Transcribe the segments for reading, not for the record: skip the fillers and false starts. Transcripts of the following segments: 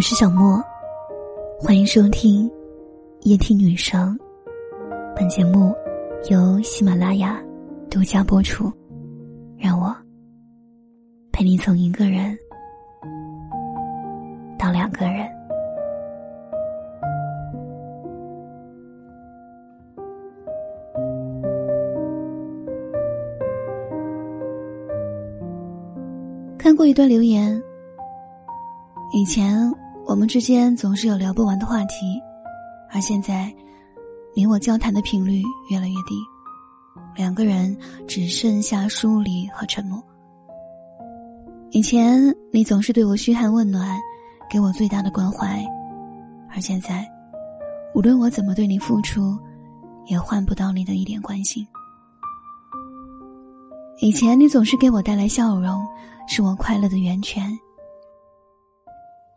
我是小莫，欢迎收听夜听女生。本节目由喜马拉雅独家播出，让我陪你从一个人到两个人。看过一段留言，以前我们之间总是有聊不完的话题，而现在你我交谈的频率越来越低，两个人只剩下疏离和沉默。以前你总是对我嘘寒问暖，给我最大的关怀，而现在无论我怎么对你付出，也换不到你的一点关心。以前你总是给我带来笑容，是我快乐的源泉，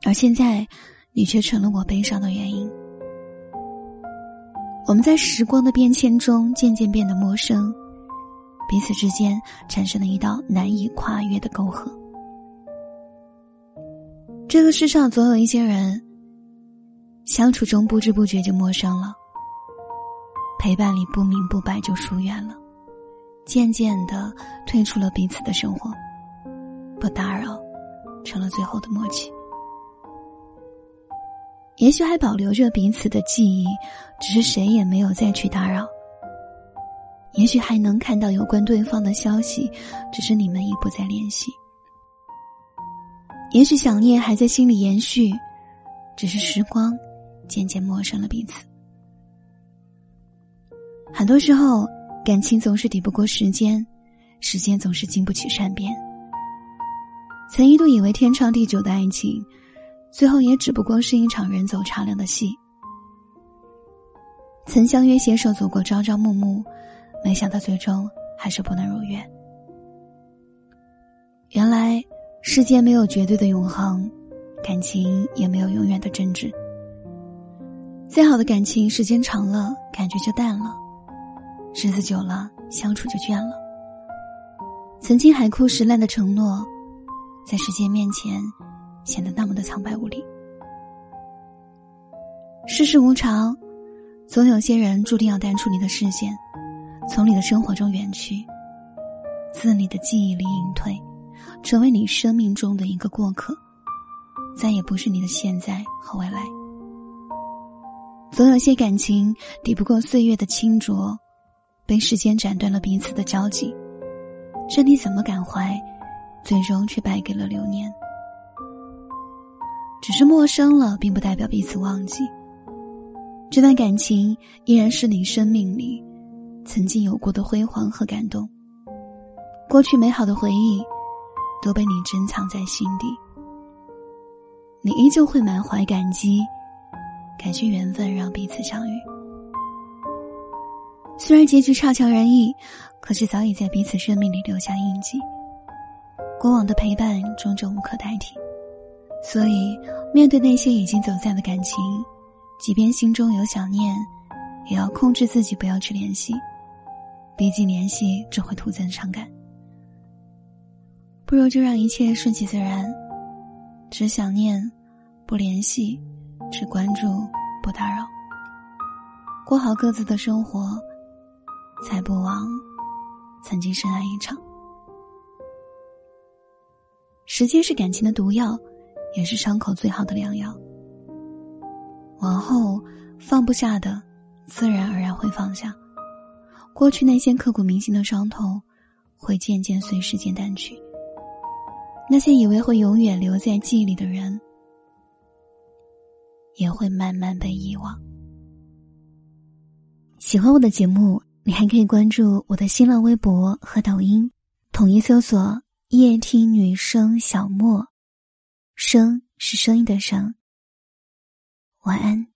而现在你却成了我悲伤的原因。我们在时光的变迁中渐渐变得陌生，彼此之间产生了一道难以跨越的沟壑。这个世上总有一些人，相处中不知不觉就陌生了，陪伴里不明不白就疏远了，渐渐地退出了彼此的生活，不打扰成了最后的默契。也许还保留着彼此的记忆，只是谁也没有再去打扰。也许还能看到有关对方的消息，只是你们已不再联系。也许想念还在心里延续，只是时光渐渐陌生了彼此。很多时候，感情总是抵不过时间，时间总是经不起善变。曾一度以为天长地久的爱情，最后也只不过是一场人走茶凉的戏。曾相约携手走过朝朝暮暮，没想到最终还是不能如愿。原来世间没有绝对的永恒，感情也没有永远的真挚。再好的感情，时间长了感觉就淡了，日子久了相处就倦了。曾经海枯石烂的承诺，在时间面前显得那么的苍白无力。世事无常，总有些人注定要淡出你的视线，从你的生活中远去，自你的记忆里隐退，成为你生命中的一个过客，再也不是你的现在和未来。总有些感情抵不过岁月的侵浊，被时间斩断了彼此的交集，任你怎么感怀，最终却败给了流年。只是陌生了，并不代表彼此忘记。这段感情依然是你生命里曾经有过的辉煌和感动，过去美好的回忆都被你珍藏在心底，你依旧会满怀感激，感谢缘分让彼此相遇。虽然结局差强人意，可是早已在彼此生命里留下印记，过往的陪伴终究无可代替。所以面对那些已经走散的感情，即便心中有想念，也要控制自己不要去联系，毕竟联系只会徒增伤感。不如就让一切顺其自然，只想念，不联系，只关注，不打扰，过好各自的生活，才不枉曾经深爱一场。时间是感情的毒药，也是伤口最好的良药。往后放不下的，自然而然会放下，过去那些刻骨铭心的伤痛，会渐渐随时间淡去。那些以为会永远留在记忆里的人，也会慢慢被遗忘。喜欢我的节目，你还可以关注我的新浪微博和抖音，统一搜索夜听女生小莫，声是声音的声。晚安。